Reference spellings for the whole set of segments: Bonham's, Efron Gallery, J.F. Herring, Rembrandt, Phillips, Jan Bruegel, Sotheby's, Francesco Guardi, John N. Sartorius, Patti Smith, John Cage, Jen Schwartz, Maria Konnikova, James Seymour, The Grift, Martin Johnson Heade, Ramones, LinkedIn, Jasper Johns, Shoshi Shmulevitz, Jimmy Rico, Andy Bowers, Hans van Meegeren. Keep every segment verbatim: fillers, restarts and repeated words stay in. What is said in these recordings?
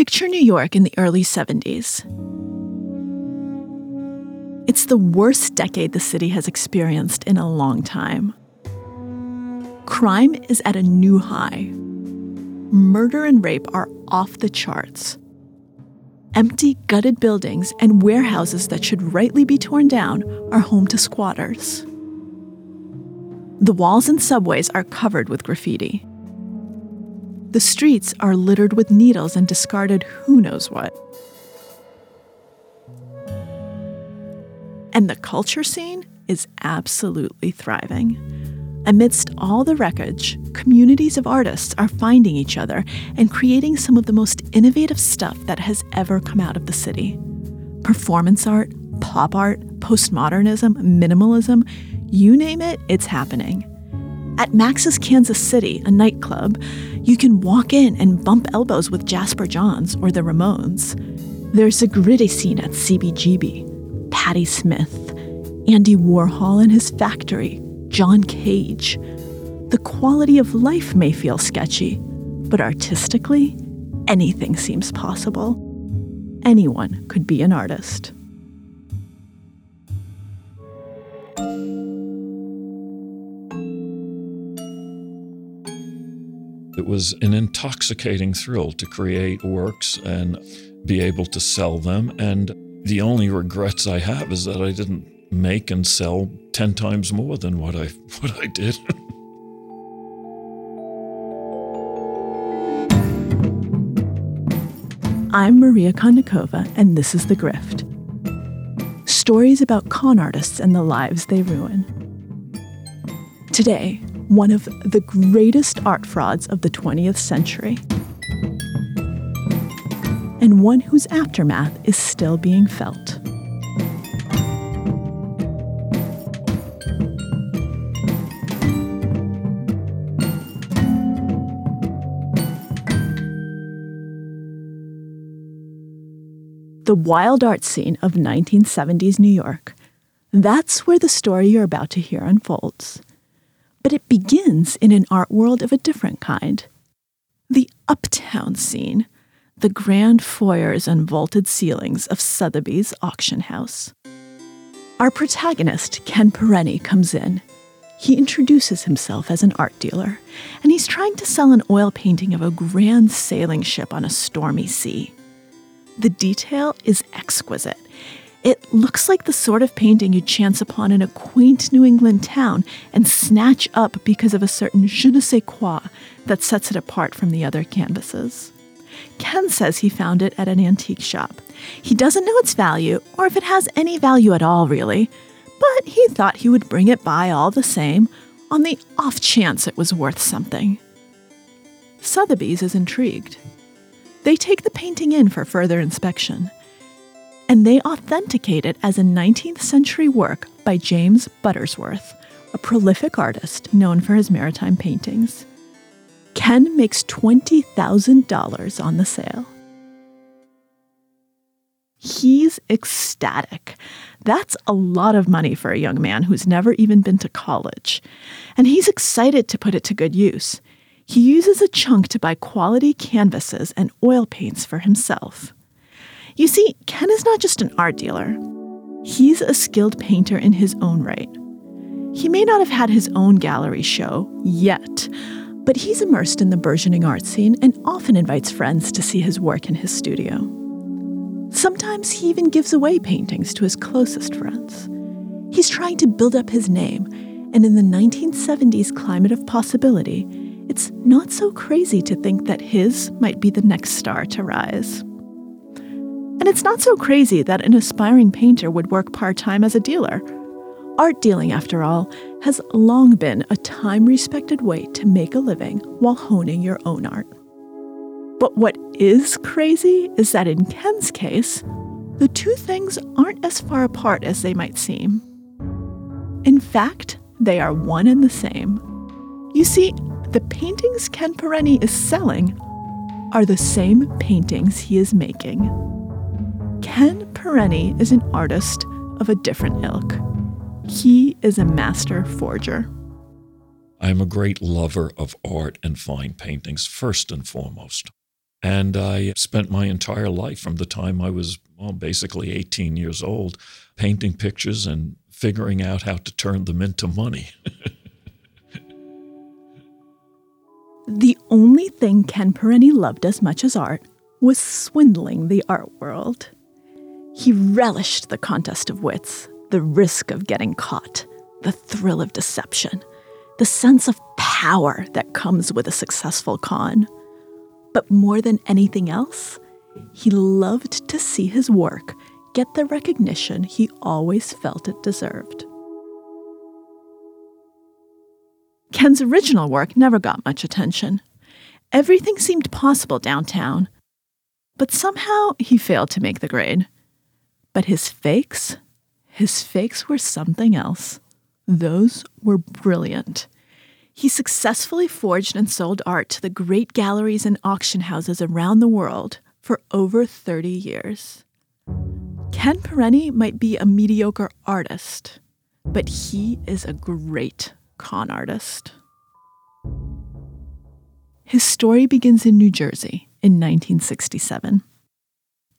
Picture New York in the early seventies. It's the worst decade the city has experienced in a long time. Crime is at a new high. Murder and rape are off the charts. Empty, gutted buildings and warehouses that should rightly be torn down are home to squatters. The walls and subways are covered with graffiti. The streets are littered with needles and discarded who knows what. And the culture scene is absolutely thriving. Amidst all the wreckage, communities of artists are finding each other and creating some of the most innovative stuff that has ever come out of the city. Performance art, pop art, postmodernism, minimalism, you name it, it's happening. At Max's Kansas City, a nightclub, you can walk in and bump elbows with Jasper Johns or the Ramones. There's a gritty scene at C B G B, Patti Smith, Andy Warhol and his factory, John Cage. The quality of life may feel sketchy, but artistically, anything seems possible. Anyone could be an artist. It was an intoxicating thrill to create works and be able to sell them. And the only regrets I have is that I didn't make and sell ten times more than what I what I did. I'm Maria Konnikova, and this is The Grift. Stories about con artists and the lives they ruin. Today, one of the greatest art frauds of the twentieth century, and one whose aftermath is still being felt. The wild art scene of nineteen seventies New York. That's where the story you're about to hear unfolds. But it begins in an art world of a different kind. The uptown scene, the grand foyers and vaulted ceilings of Sotheby's auction house. Our protagonist, Ken Perenyi, comes in. He introduces himself as an art dealer, and he's trying to sell an oil painting of a grand sailing ship on a stormy sea. The detail is exquisite. It looks like the sort of painting you chance upon in a quaint New England town and snatch up because of a certain je ne sais quoi that sets it apart from the other canvases. Ken says he found it at an antique shop. He doesn't know its value, or if it has any value at all, really, but he thought he would bring it by all the same on the off chance it was worth something. Sotheby's is intrigued. They take the painting in for further inspection, and they authenticate it as a nineteenth century work by James Buttersworth, a prolific artist known for his maritime paintings. Ken makes twenty thousand dollars on the sale. He's ecstatic. That's a lot of money for a young man who's never even been to college. And he's excited to put it to good use. He uses a chunk to buy quality canvases and oil paints for himself. You see, Ken is not just an art dealer. He's a skilled painter in his own right. He may not have had his own gallery show yet, but he's immersed in the burgeoning art scene and often invites friends to see his work in his studio. Sometimes he even gives away paintings to his closest friends. He's trying to build up his name, and in the nineteen seventies climate of possibility, it's not so crazy to think that his might be the next star to rise. And it's not so crazy that an aspiring painter would work part-time as a dealer. Art dealing, after all, has long been a time-respected way to make a living while honing your own art. But what is crazy is that in Ken's case, the two things aren't as far apart as they might seem. In fact, they are one and the same. You see, the paintings Ken Perenyi is selling are the same paintings he is making. Ken Perenyi is an artist of a different ilk. He is a master forger. I am a great lover of art and fine paintings, first and foremost. And I spent my entire life from the time I was well, basically eighteen years old, painting pictures and figuring out how to turn them into money. The only thing Ken Perenyi loved as much as art was swindling the art world. He relished the contest of wits, the risk of getting caught, the thrill of deception, the sense of power that comes with a successful con. But more than anything else, he loved to see his work get the recognition he always felt it deserved. Ken's original work never got much attention. Everything seemed possible downtown, but somehow he failed to make the grade. But his fakes, his fakes were something else. Those were brilliant. He successfully forged and sold art to the great galleries and auction houses around the world for over thirty years. Ken Perenyi might be a mediocre artist, but he is a great con artist. His story begins in New Jersey in nineteen sixty-seven.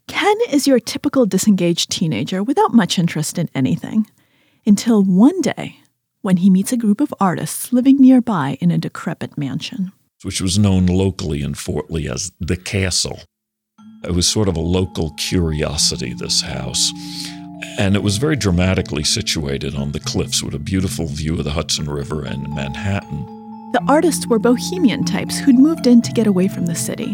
Ken is your typical disengaged teenager without much interest in anything, until one day, when he meets a group of artists living nearby in a decrepit mansion, which was known locally in Fortley as the Castle. It was sort of a local curiosity, this house. And it was very dramatically situated on the cliffs with a beautiful view of the Hudson River and Manhattan. The artists were bohemian types who'd moved in to get away from the city.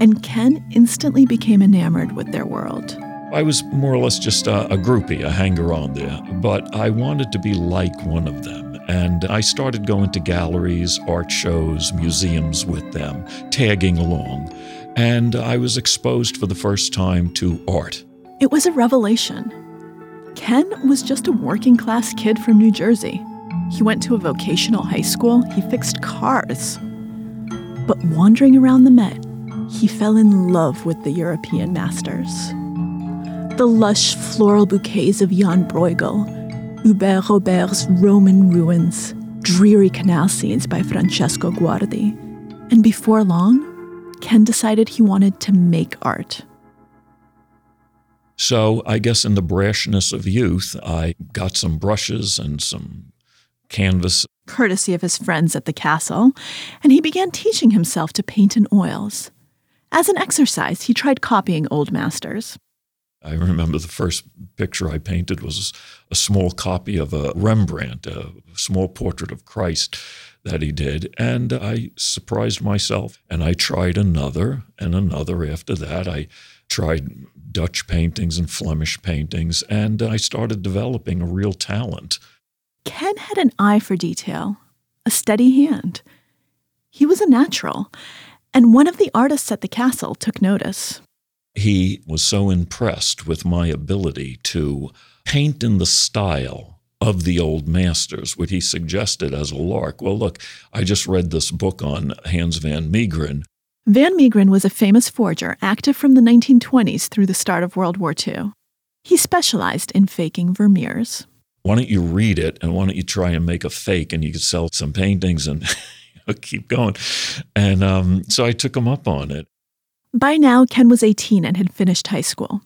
And Ken instantly became enamored with their world. I was more or less just a, a groupie, a hanger-on there, but I wanted to be like one of them. And I started going to galleries, art shows, museums with them, tagging along. And I was exposed for the first time to art. It was a revelation. Ken was just a working-class kid from New Jersey. He went to a vocational high school. He fixed cars. But wandering around the Met, he fell in love with the European masters. The lush floral bouquets of Jan Bruegel, Hubert Robert's Roman ruins, dreary canal scenes by Francesco Guardi. And before long, Ken decided he wanted to make art. So I guess in the brashness of youth, I got some brushes and some canvas. Courtesy of his friends at the castle, and he began teaching himself to paint in oils. As an exercise, he tried copying old masters. I remember the first picture I painted was a small copy of a Rembrandt, a small portrait of Christ that he did. And I surprised myself, and I tried another and another after that. I tried Dutch paintings and Flemish paintings, and I started developing a real talent. Ken had an eye for detail, a steady hand. He was a natural, and one of the artists at the castle took notice. He was so impressed with my ability to paint in the style of the old masters, what he suggested as a lark. Well, look, I just read this book on Hans van Meegeren. Van Meegeren was a famous forger, active from the nineteen twenties through the start of World War Two. He specialized in faking Vermeers. Why don't you read it, and why don't you try and make a fake, and you could sell some paintings and keep going. And um, so I took him up on it. By now, Ken was eighteen and had finished high school.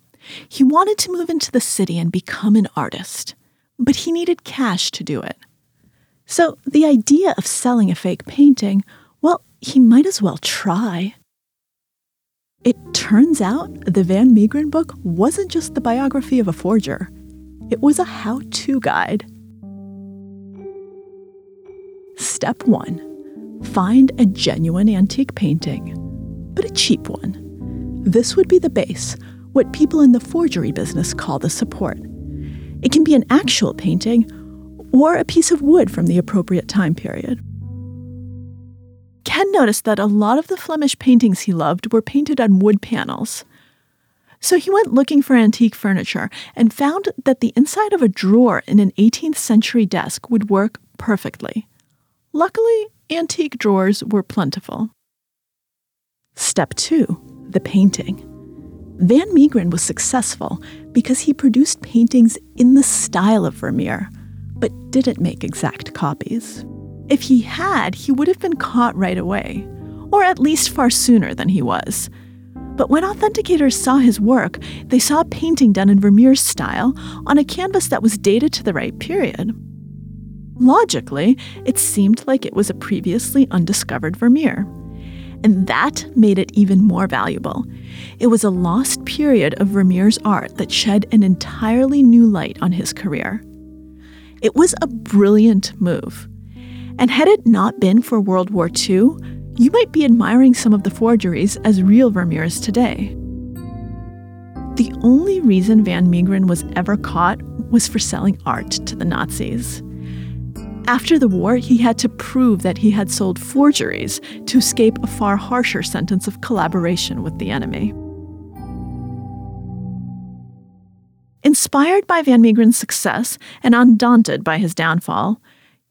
He wanted to move into the city and become an artist, but he needed cash to do it. So the idea of selling a fake painting, well, he might as well try. It turns out the Van Meegeren book wasn't just the biography of a forger. It was a how-to guide. Step one, find a genuine antique painting. But a cheap one. This would be the base, what people in the forgery business call the support. It can be an actual painting or a piece of wood from the appropriate time period. Ken noticed that a lot of the Flemish paintings he loved were painted on wood panels. So he went looking for antique furniture and found that the inside of a drawer in an eighteenth century desk would work perfectly. Luckily, antique drawers were plentiful. Step two, the painting. Van Meegeren was successful because he produced paintings in the style of Vermeer, but didn't make exact copies. If he had, he would have been caught right away, or at least far sooner than he was, But when authenticators saw his work, they saw a painting done in Vermeer's style on a canvas that was dated to the right period. Logically, it seemed like it was a previously undiscovered Vermeer. And that made it even more valuable. It was a lost period of Vermeer's art that shed an entirely new light on his career. It was a brilliant move. And had it not been for World War Two, you might be admiring some of the forgeries as real Vermeers today. The only reason van Meegeren was ever caught was for selling art to the Nazis. After the war, he had to prove that he had sold forgeries to escape a far harsher sentence of collaboration with the enemy. Inspired by van Meegeren's success and undaunted by his downfall,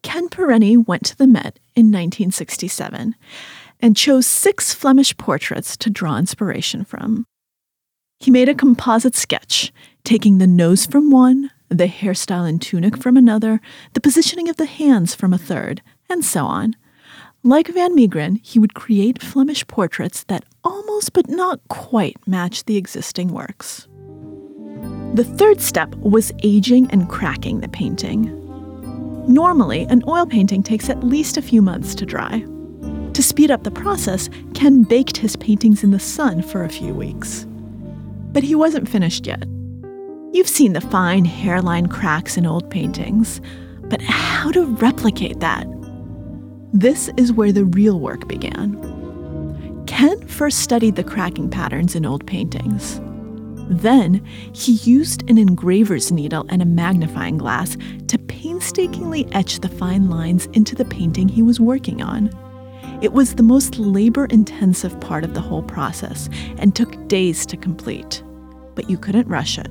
Ken Perenyi went to the Met in nineteen sixty-seven and chose six Flemish portraits to draw inspiration from. He made a composite sketch, taking the nose from one, the hairstyle and tunic from another, the positioning of the hands from a third, and so on. Like van Meegeren, he would create Flemish portraits that almost but not quite match the existing works. The third step was aging and cracking the painting. Normally, an oil painting takes at least a few months to dry. To speed up the process, Ken baked his paintings in the sun for a few weeks. But he wasn't finished yet. You've seen the fine hairline cracks in old paintings, but how to replicate that? This is where the real work began. Ken first studied the cracking patterns in old paintings. Then, he used an engraver's needle and a magnifying glass to painstakingly etch the fine lines into the painting he was working on. It was the most labor-intensive part of the whole process and took days to complete, but you couldn't rush it.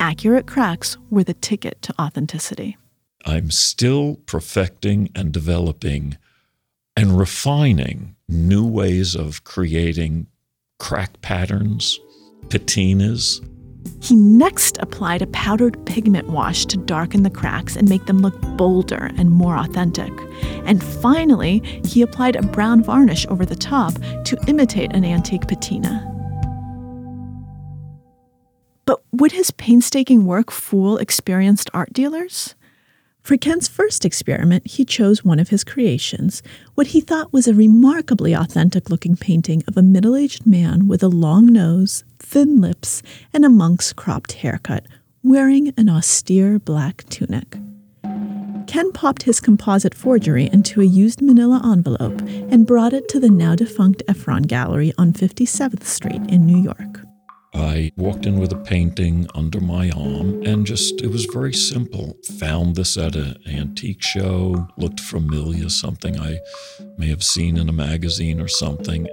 Accurate cracks were the ticket to authenticity. I'm still perfecting and developing and refining new ways of creating crack patterns, patinas. He next applied a powdered pigment wash to darken the cracks and make them look bolder and more authentic. And finally, he applied a brown varnish over the top to imitate an antique patina. But would his painstaking work fool experienced art dealers? For Ken's first experiment, he chose one of his creations, what he thought was a remarkably authentic-looking painting of a middle-aged man with a long nose, thin lips, and a monk's cropped haircut, wearing an austere black tunic. Ken popped his composite forgery into a used manila envelope and brought it to the now-defunct Efron Gallery on fifty-seventh street in New York. I walked in with a painting under my arm and just, it was very simple. Found this at an antique show, looked familiar, something I may have seen in a magazine or something.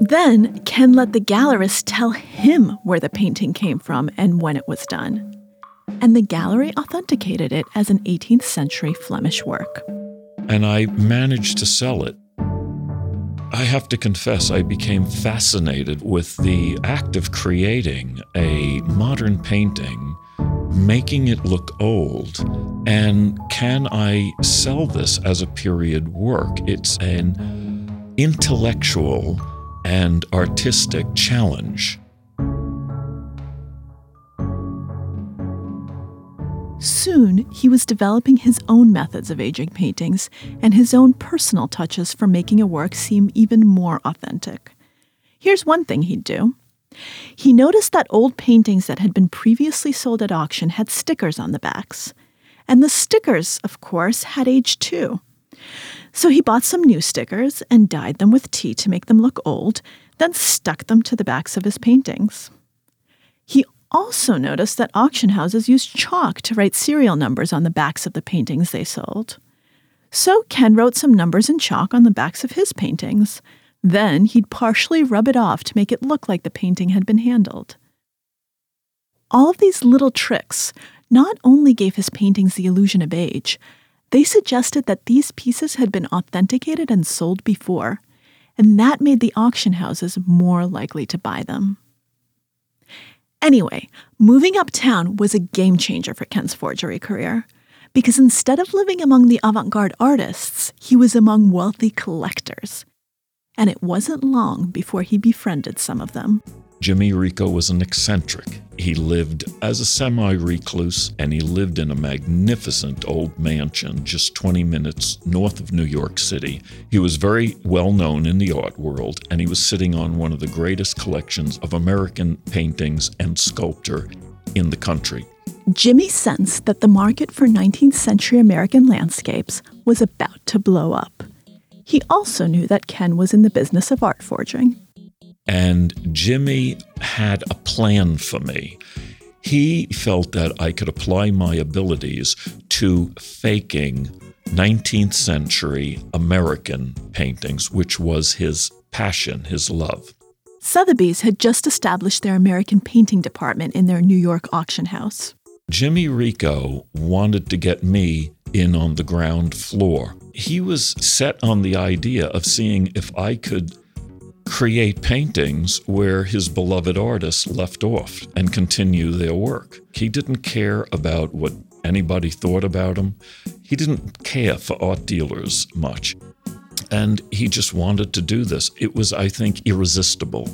Then Ken let the gallerist tell him where the painting came from and when it was done. And the gallery authenticated it as an eighteenth century Flemish work. And I managed to sell it. I have to confess, I became fascinated with the act of creating a modern painting, making it look old, and can I sell this as a period work? It's an intellectual and artistic challenge. Soon, he was developing his own methods of aging paintings and his own personal touches for making a work seem even more authentic. Here's one thing he'd do. He noticed that old paintings that had been previously sold at auction had stickers on the backs. And the stickers, of course, had aged too. So he bought some new stickers and dyed them with tea to make them look old, then stuck them to the backs of his paintings. He also noticed that auction houses used chalk to write serial numbers on the backs of the paintings they sold. So Ken wrote some numbers in chalk on the backs of his paintings. Then he'd partially rub it off to make it look like the painting had been handled. All of these little tricks not only gave his paintings the illusion of age, they suggested that these pieces had been authenticated and sold before, and that made the auction houses more likely to buy them. Anyway, moving uptown was a game-changer for Ken's forgery career, because instead of living among the avant-garde artists, he was among wealthy collectors. and it wasn't long before he befriended some of them. Jimmy Rico was an eccentric. He lived as a semi-recluse, and he lived in a magnificent old mansion just twenty minutes north of New York City. He was very well known in the art world, and he was sitting on one of the greatest collections of American paintings and sculpture in the country. Jimmy sensed that the market for nineteenth century American landscapes was about to blow up. He also knew that Ken was in the business of art forging. And Jimmy had a plan for me. He felt that I could apply my abilities to faking nineteenth century American paintings, which was his passion, his love. Sotheby's had just established their American painting department in their New York auction house. Jimmy Rico wanted to get me in on the ground floor. He was set on the idea of seeing if I could create paintings where his beloved artists left off and continue their work. He didn't care about what anybody thought about him. He didn't care for art dealers much. And he just wanted to do this. It was, I think, irresistible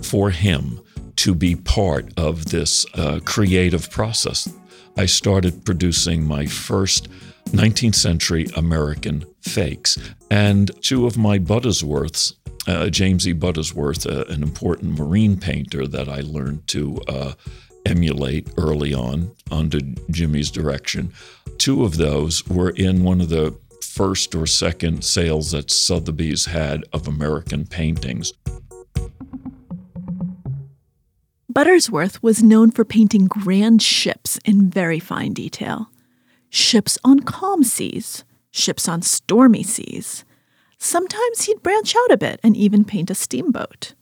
for him to be part of this uh, creative process. I started producing my first nineteenth century American fakes. And two of my Buttersworths, Uh, James E. Buttersworth, uh, an important marine painter that I learned to uh, emulate early on under Jimmy's direction. Two of those were in one of the first or second sales that Sotheby's had of American paintings. Buttersworth was known for painting grand ships in very fine detail. Ships on calm seas, ships on stormy seas. Sometimes he'd branch out a bit and even paint a steamboat.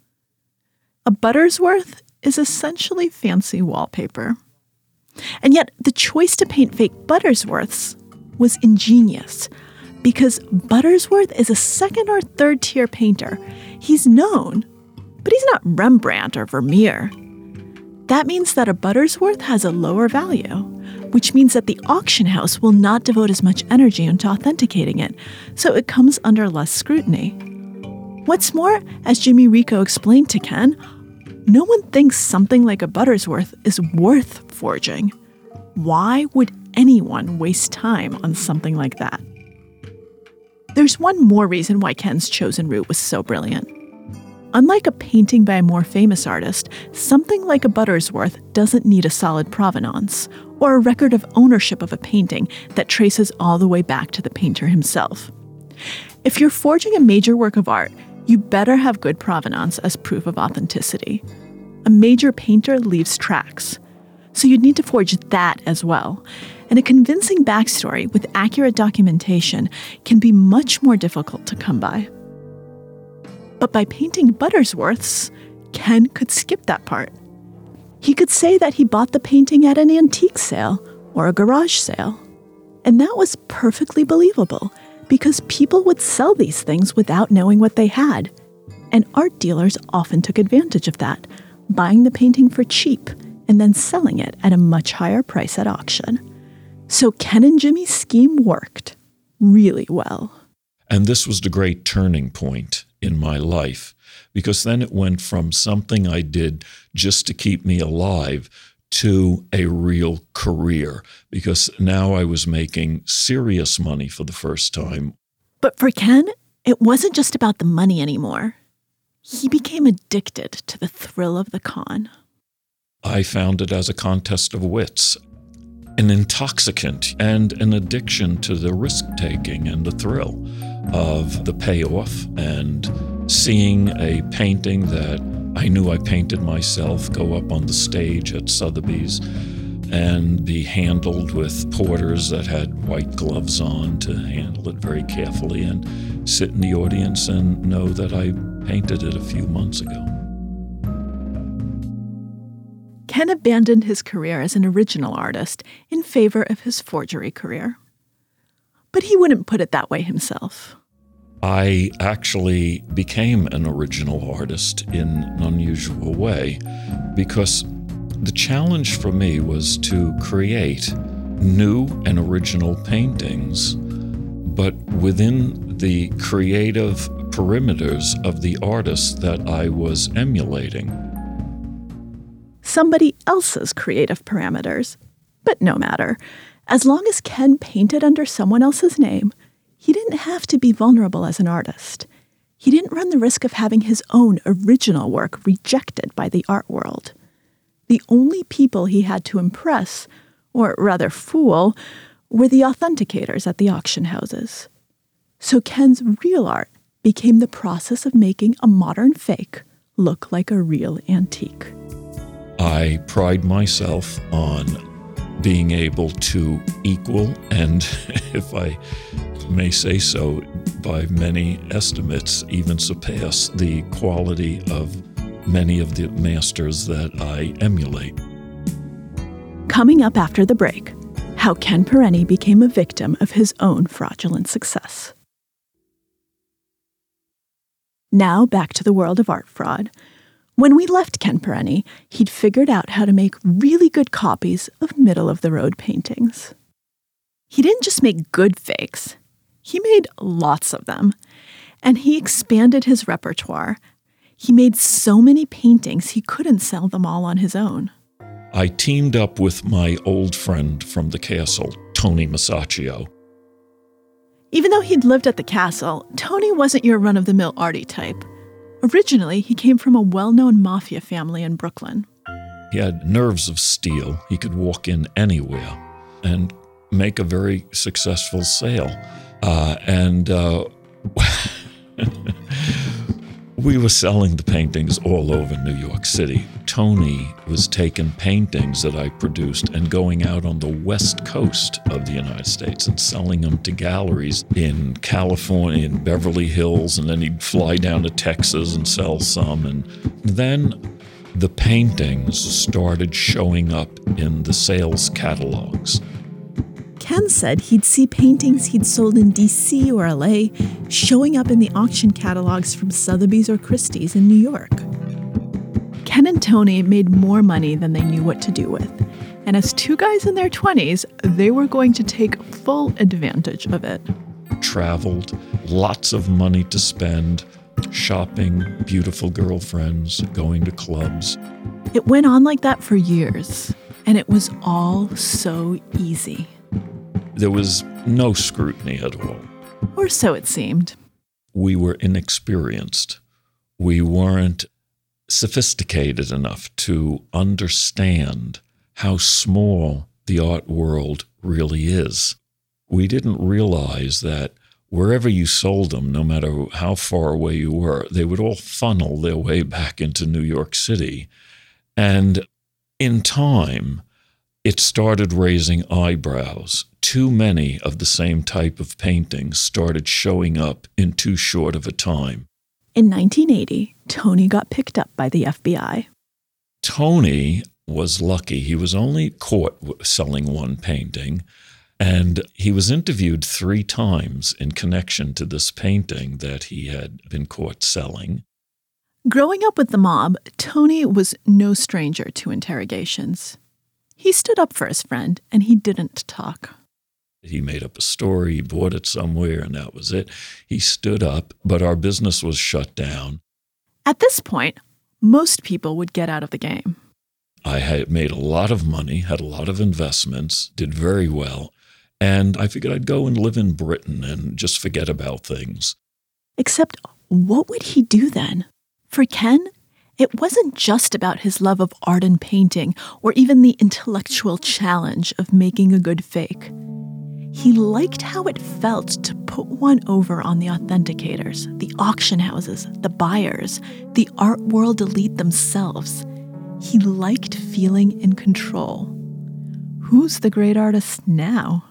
A Buttersworth is essentially fancy wallpaper. And yet, the choice to paint fake Buttersworths was ingenious, because Buttersworth is a second or third-tier painter. He's known, but he's not Rembrandt or Vermeer. That means that a Buttersworth has a lower value, which means that the auction house will not devote as much energy into authenticating it, so it comes under less scrutiny. What's more, as Jimmy Rico explained to Ken, no one thinks something like a Buttersworth is worth forging. Why would anyone waste time on something like that? There's one more reason why Ken's chosen route was so brilliant. Unlike a painting by a more famous artist, something like a Buttersworth doesn't need a solid provenance, or a record of ownership of a painting that traces all the way back to the painter himself. If you're forging a major work of art, you better have good provenance as proof of authenticity. A major painter leaves tracks, so you'd need to forge that as well. And a convincing backstory with accurate documentation can be much more difficult to come by. But by painting Buttersworths, Ken could skip that part. He could say that he bought the painting at an antique sale or a garage sale. And that was perfectly believable, because people would sell these things without knowing what they had. And art dealers often took advantage of that, buying the painting for cheap and then selling it at a much higher price at auction. So Ken and Jimmy's scheme worked really well. And this was the great turning point in my life, because then it went from something I did just to keep me alive to a real career, because now I was making serious money for the first time. But for Ken, it wasn't just about the money anymore. He became addicted to the thrill of the con. I found it as a contest of wits, an intoxicant, and an addiction to the risk-taking and the thrill of the payoff and seeing a painting that I knew I painted myself go up on the stage at Sotheby's and be handled with porters that had white gloves on to handle it very carefully and sit in the audience and know that I painted it a few months ago. Ken abandoned his career as an original artist in favor of his forgery career. But he wouldn't put it that way himself. I actually became an original artist in an unusual way, because the challenge for me was to create new and original paintings, but within the creative perimeters of the artists that I was emulating. Somebody else's creative parameters. But no matter. As long as Ken painted under someone else's name, he didn't have to be vulnerable as an artist. He didn't run the risk of having his own original work rejected by the art world. The only people he had to impress, or rather fool, were the authenticators at the auction houses. So Ken's real art became the process of making a modern fake look like a real antique. I pride myself on being able to equal, and if I may say so, by many estimates, even surpass the quality of many of the masters that I emulate. Coming up after the break, how Ken Perenyi became a victim of his own fraudulent success. Now back to the world of art fraud. When we left Ken Perenyi, he'd figured out how to make really good copies of middle-of-the-road paintings. He didn't just make good fakes. He made lots of them. And he expanded his repertoire. He made so many paintings, he couldn't sell them all on his own. I teamed up with my old friend from the castle, Tony Masaccio. Even though he'd lived at the castle, Tony wasn't your run-of-the-mill arty type. Originally, he came from a well-known mafia family in Brooklyn. He had nerves of steel. He could walk in anywhere and make a very successful sale. Uh, and uh, we were selling the paintings all over New York City. Tony was taking paintings that I produced and going out on the West Coast of the United States and selling them to galleries in California, in Beverly Hills, and then he'd fly down to Texas and sell some. And then the paintings started showing up in the sales catalogs. Ken said he'd see paintings he'd sold in D C or L A showing up in the auction catalogs from Sotheby's or Christie's in New York. Ken and Tony made more money than they knew what to do with. And as two guys in their twenties, they were going to take full advantage of it. Traveled, lots of money to spend, shopping, beautiful girlfriends, going to clubs. It went on like that for years, and it was all so easy. There was no scrutiny at all. Or so it seemed. We were inexperienced. We weren't sophisticated enough to understand how small the art world really is. We didn't realize that wherever you sold them, no matter how far away you were, they would all funnel their way back into New York City. And in time, it started raising eyebrows. Too many of the same type of paintings started showing up in too short of a time. In nineteen eighty, Tony got picked up by the F B I. Tony was lucky. He was only caught selling one painting, and he was interviewed three times in connection to this painting that he had been caught selling. Growing up with the mob, Tony was no stranger to interrogations. He stood up for his friend, and he didn't talk. He made up a story, he bought it somewhere, and that was it. He stood up, but our business was shut down. At this point, most people would get out of the game. I had made a lot of money, had a lot of investments, did very well, and I figured I'd go and live in Britain and just forget about things. Except, what would he do then? For Ken, it wasn't just about his love of art and painting, or even the intellectual challenge of making a good fake. He liked how it felt to put one over on the authenticators, the auction houses, the buyers, the art world elite themselves. He liked feeling in control. Who's the great artist now?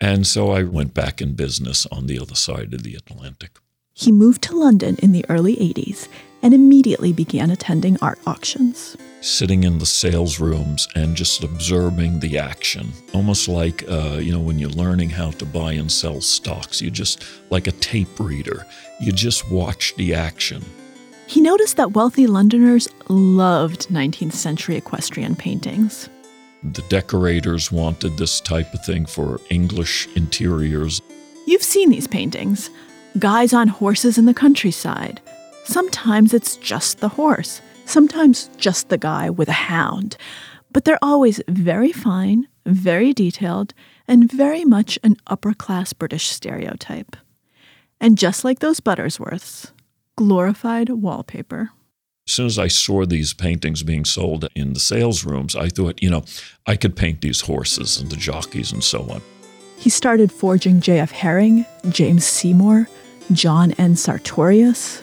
And so I went back in business on the other side of the Atlantic. He moved to London in the early eighties and immediately began attending art auctions. Sitting in the sales rooms and just observing the action. Almost like, uh, you know, when you're learning how to buy and sell stocks, you just, like a tape reader, you just watch the action. He noticed that wealthy Londoners loved nineteenth century equestrian paintings. The decorators wanted this type of thing for English interiors. You've seen these paintings. guys on horses in the countryside. Sometimes it's just the horse, sometimes just the guy with a hound. But they're always very fine, very detailed, and very much an upper-class British stereotype. And just like those Buttersworths, glorified wallpaper. As soon as I saw these paintings being sold in the sales rooms, I thought, you know, I could paint these horses and the jockeys and so on. He started forging J F. Herring, James Seymour, John N. Sartorius.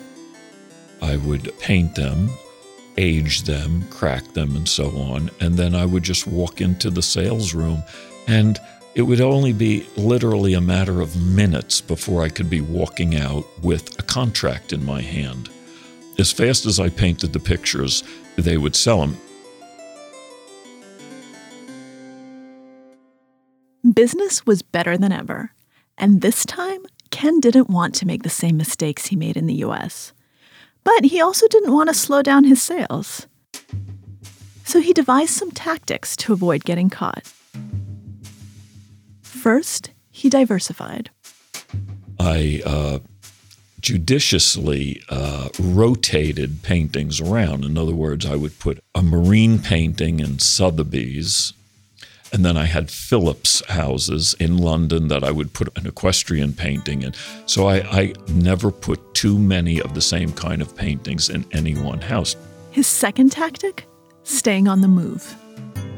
I would paint them, age them, crack them, and so on, and then I would just walk into the sales room, and it would only be literally a matter of minutes before I could be walking out with a contract in my hand. As fast as I painted the pictures, they would sell them. Business was better than ever, and this time, Ken didn't want to make the same mistakes he made in the U S. But he also didn't want to slow down his sales. So he devised some tactics to avoid getting caught. First, he diversified. I uh, judiciously uh, rotated paintings around. In other words, I would put a marine painting in Sotheby's, and then I had Phillips houses in London that I would put an equestrian painting in. So I, I never put too many of the same kind of paintings in any one house. His second tactic, staying on the move.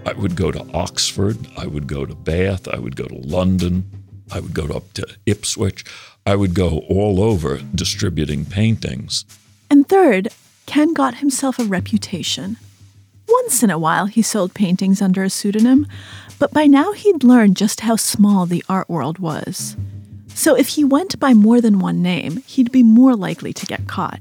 I would go to Oxford, I would go to Bath, I would go to London, I would go up to Ipswich. I would go all over distributing paintings. And third, Ken got himself a reputation. Once in a while, he sold paintings under a pseudonym, but by now he'd learned just how small the art world was. So if he went by more than one name, he'd be more likely to get caught.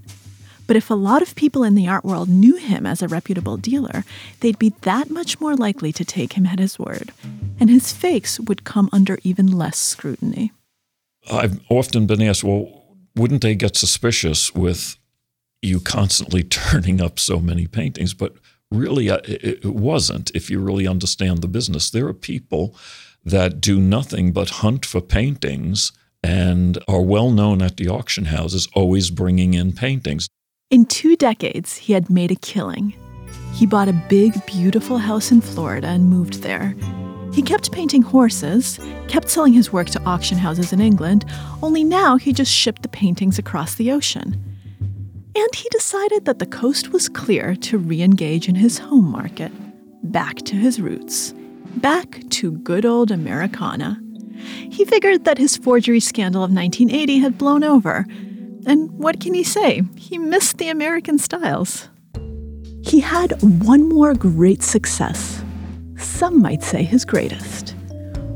But if a lot of people in the art world knew him as a reputable dealer, they'd be that much more likely to take him at his word, and his fakes would come under even less scrutiny. I've often been asked, well, wouldn't they get suspicious with you constantly turning up so many paintings? But really, it wasn't, if you really understand the business. There are people that do nothing but hunt for paintings and are well known at the auction houses, always bringing in paintings. In two decades, he had made a killing. He bought a big, beautiful house in Florida and moved there. He kept painting horses, kept selling his work to auction houses in England, only now he just shipped the paintings across the ocean. And he decided that the coast was clear to re-engage in his home market, back to his roots, back to good old Americana. He figured that his forgery scandal of nineteen eighty had blown over, and what can he say? He missed the American styles. He had one more great success, some might say his greatest,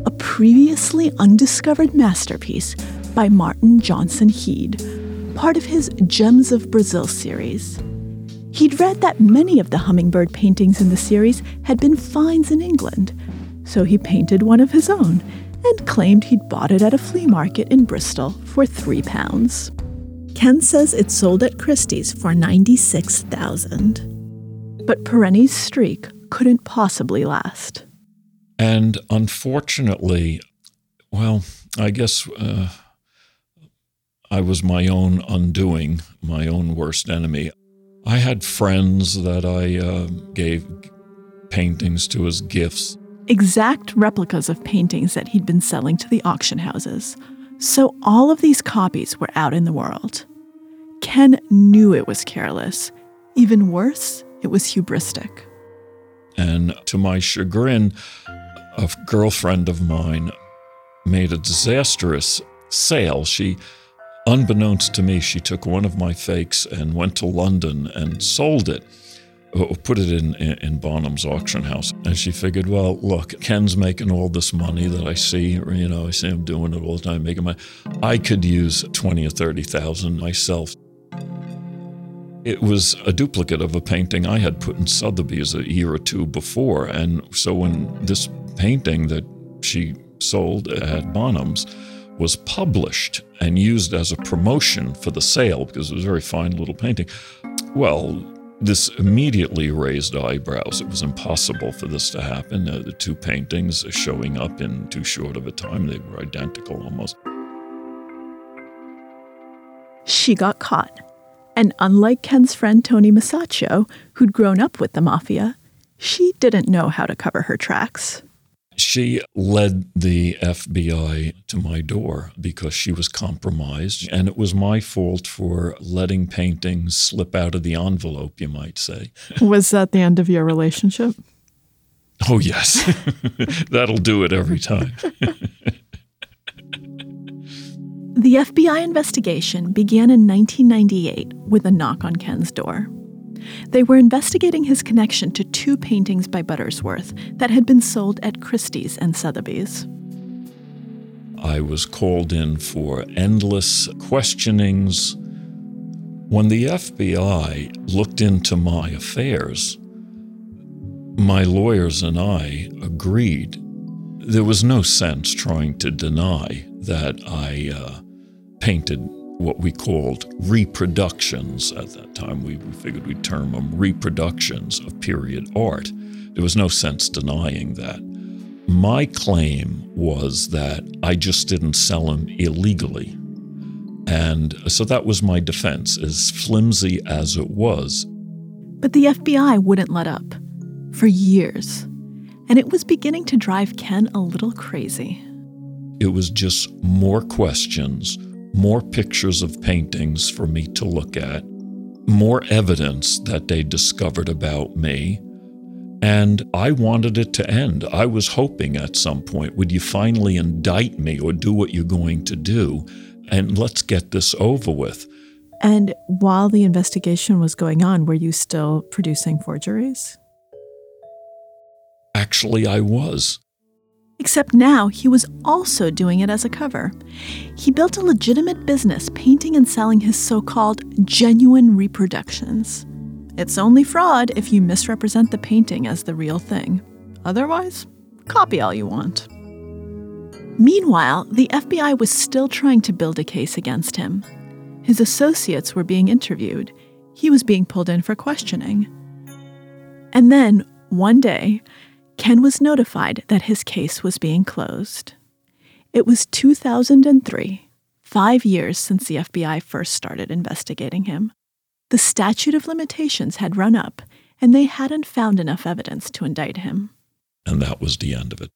a previously undiscovered masterpiece by Martin Johnson Heade, part of his Gems of Brazil series. He'd read that many of the hummingbird paintings in the series had been finds in England, so he painted one of his own and claimed he'd bought it at a flea market in Bristol for three pounds. Ken says it sold at Christie's for ninety-six thousand dollars. But Perenyi's streak couldn't possibly last. And unfortunately, well, I guess... Uh... I was my own undoing, my own worst enemy. I had friends that I uh, gave paintings to as gifts. Exact replicas of paintings that he'd been selling to the auction houses. So all of these copies were out in the world. Ken knew it was careless. Even worse, it was hubristic. And to my chagrin, a girlfriend of mine made a disastrous sale. She Unbeknownst to me, she took one of my fakes and went to London and sold it, or put it in, in Bonham's auction house. And she figured, well, look, Ken's making all this money that I see, or, you know, I see him doing it all the time, making money. I could use twenty or thirty thousand myself. It was a duplicate of a painting I had put in Sotheby's a year or two before. And so when this painting that she sold at Bonham's was published and used as a promotion for the sale, because it was a very fine little painting, well, this immediately raised eyebrows. It was impossible for this to happen. Uh, the two paintings showing up in too short of a time, they were identical almost. she got caught. And unlike Ken's friend Tony Masaccio, who'd grown up with the mafia, she didn't know how to cover her tracks. She led the F B I to my door because she was compromised, and it was my fault for letting paintings slip out of the envelope, you might say. Was that the end of your relationship? Oh, yes. That'll do it every time. The F B I investigation began in nineteen ninety-eight with a knock on Ken's door. They were investigating his connection to two paintings by Buttersworth that had been sold at Christie's and Sotheby's. I was called in for endless questionings. When the F B I looked into my affairs, my lawyers and I agreed. There was no sense trying to deny that I uh, painted what we called reproductions. At that time, we figured we'd term them reproductions of period art. There was no sense denying that. My claim was that I just didn't sell them illegally. And so that was my defense, as flimsy as it was. But the F B I wouldn't let up. For years. And it was beginning to drive Ken a little crazy. It was just more questions, more pictures of paintings for me to look at, more evidence that they discovered about me. And I wanted it to end. I was hoping at some point, would you finally indict me or do what you're going to do? And let's get this over with. And while the investigation was going on, were you still producing forgeries? Actually, I was. Except now, he was also doing it as a cover. He built a legitimate business painting and selling his so-called genuine reproductions. It's only fraud if you misrepresent the painting as the real thing. Otherwise, copy all you want. Meanwhile, the F B I was still trying to build a case against him. His associates were being interviewed. He was being pulled in for questioning. And then, one day, Ken was notified that his case was being closed. It was two thousand three, five years since the F B I first started investigating him. The statute of limitations had run up, and they hadn't found enough evidence to indict him. And that was the end of it.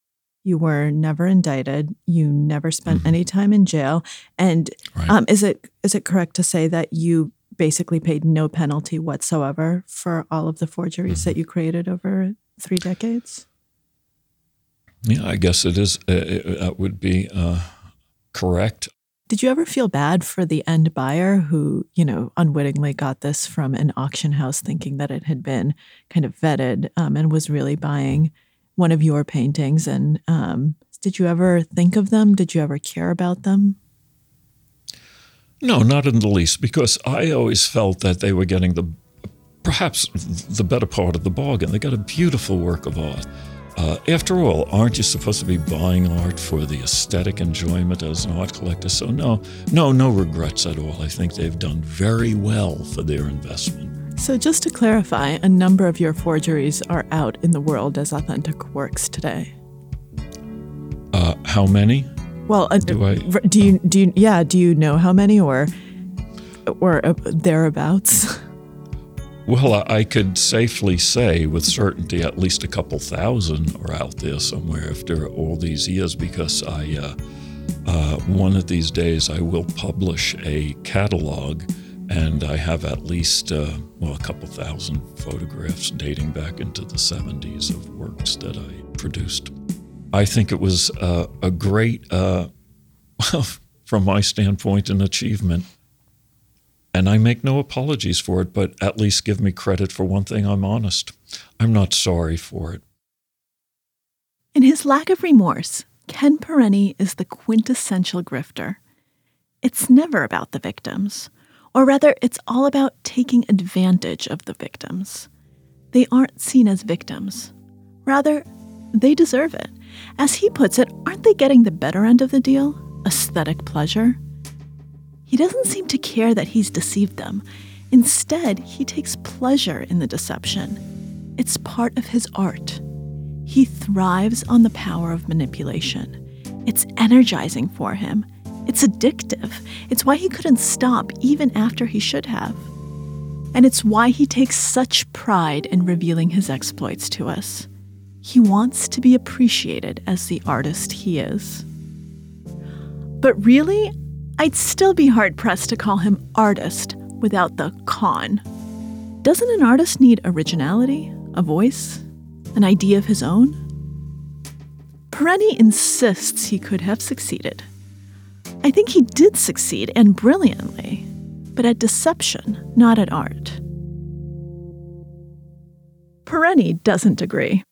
You were never indicted. You never spent mm-hmm. any time in jail. And right. um, is it is it correct to say that you basically paid no penalty whatsoever for all of the forgeries mm-hmm. that you created over three decades? Yeah, I guess it is. Uh, it, that would be uh, correct. Did you ever feel bad for the end buyer who, you know, unwittingly got this from an auction house thinking that it had been kind of vetted um, and was really buying one of your paintings? And um, did you ever think of them? Did you ever care about them? No, not in the least, because I always felt that they were getting the perhaps the better part of the bargain. They got a beautiful work of art. Uh, after all, aren't you supposed to be buying art for the aesthetic enjoyment as an art collector? So no, no, no regrets at all. I think they've done very well for their investment. So just to clarify, a number of your forgeries are out in the world as authentic works today. Uh, how many? Well, uh, do, I, do you do you, yeah? Do you know how many or or uh, thereabouts? Well, I could safely say with certainty at least a couple thousand are out there somewhere after all these years, because I, uh, uh, one of these days I will publish a catalog, and I have at least, uh, well, a couple thousand photographs dating back into the seventies of works that I produced. I think it was uh, a great, uh, from my standpoint, an achievement. And I make no apologies for it, but at least give me credit for one thing. I'm honest. I'm not sorry for it. In his lack of remorse, Ken Perenyi is the quintessential grifter. It's never about the victims. Or rather, it's all about taking advantage of the victims. They aren't seen as victims. Rather, they deserve it. As he puts it, aren't they getting the better end of the deal? Aesthetic pleasure? He doesn't seem to care that he's deceived them. Instead, he takes pleasure in the deception. It's part of his art. He thrives on the power of manipulation. It's energizing for him, It's addictive. It's why he couldn't stop even after he should have. And it's why he takes such pride in revealing his exploits to us. He wants to be appreciated as the artist he is. But really, I'd still be hard-pressed to call him artist without the con. Doesn't an artist need originality, a voice, an idea of his own? Perenyi insists he could have succeeded. I think he did succeed, and brilliantly, but at deception, not at art. Perenyi doesn't agree.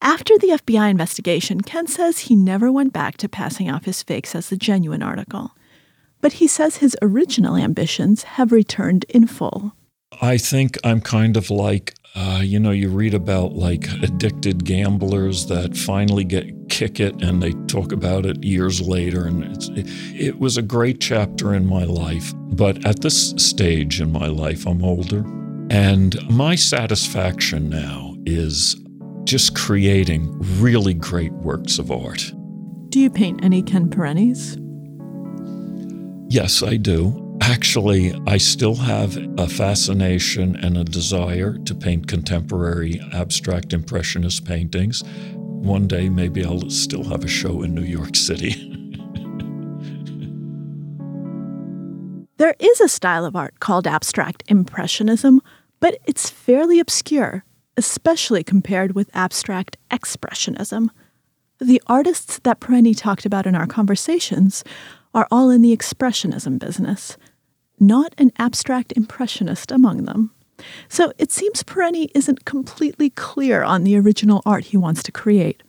After the F B I investigation, Ken says he never went back to passing off his fakes as the genuine article. But he says his original ambitions have returned in full. I think I'm kind of like, uh, you know, you read about like addicted gamblers that finally get kick it and they talk about it years later. And it's, it, it was a great chapter in my life. But at this stage in my life, I'm older. And my satisfaction now is just creating really great works of art. Do you paint any Ken Perenyis? Yes, I do. Actually, I still have a fascination and a desire to paint contemporary abstract impressionist paintings. One day, maybe I'll still have a show in New York City. There is a style of art called abstract impressionism, but it's fairly obscure, especially compared with abstract expressionism. The artists that Perenyi talked about in our conversations are all in the expressionism business, not an abstract impressionist among them. So it seems Perenyi isn't completely clear on the original art he wants to create,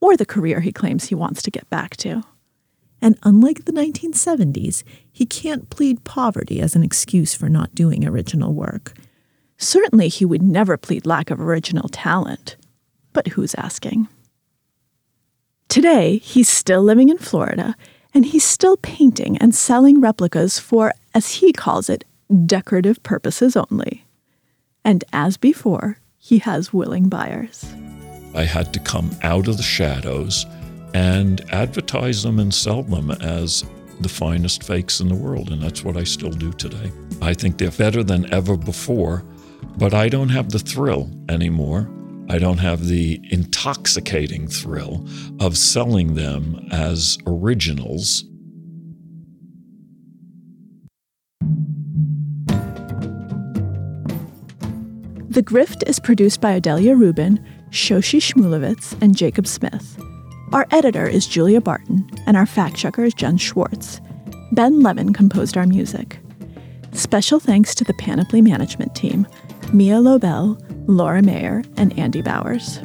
or the career he claims he wants to get back to. And unlike the nineteen seventies, he can't plead poverty as an excuse for not doing original work. Certainly, he would never plead lack of original talent. But who's asking? Today, he's still living in Florida, and he's still painting and selling replicas for, as he calls it, decorative purposes only. And as before, he has willing buyers. I had to come out of the shadows and advertise them and sell them as the finest fakes in the world, and that's what I still do today. I think they're better than ever before. But I don't have the thrill anymore. I don't have the intoxicating thrill of selling them as originals. The Grift is produced by Adelia Rubin, Shoshi Shmulevitz, and Jacob Smith. Our editor is Julia Barton, and our fact-checker is Jen Schwartz. Ben Levin composed our music. Special thanks to the Panoply management team, Mia Lobel, Laura Mayer, and Andy Bowers.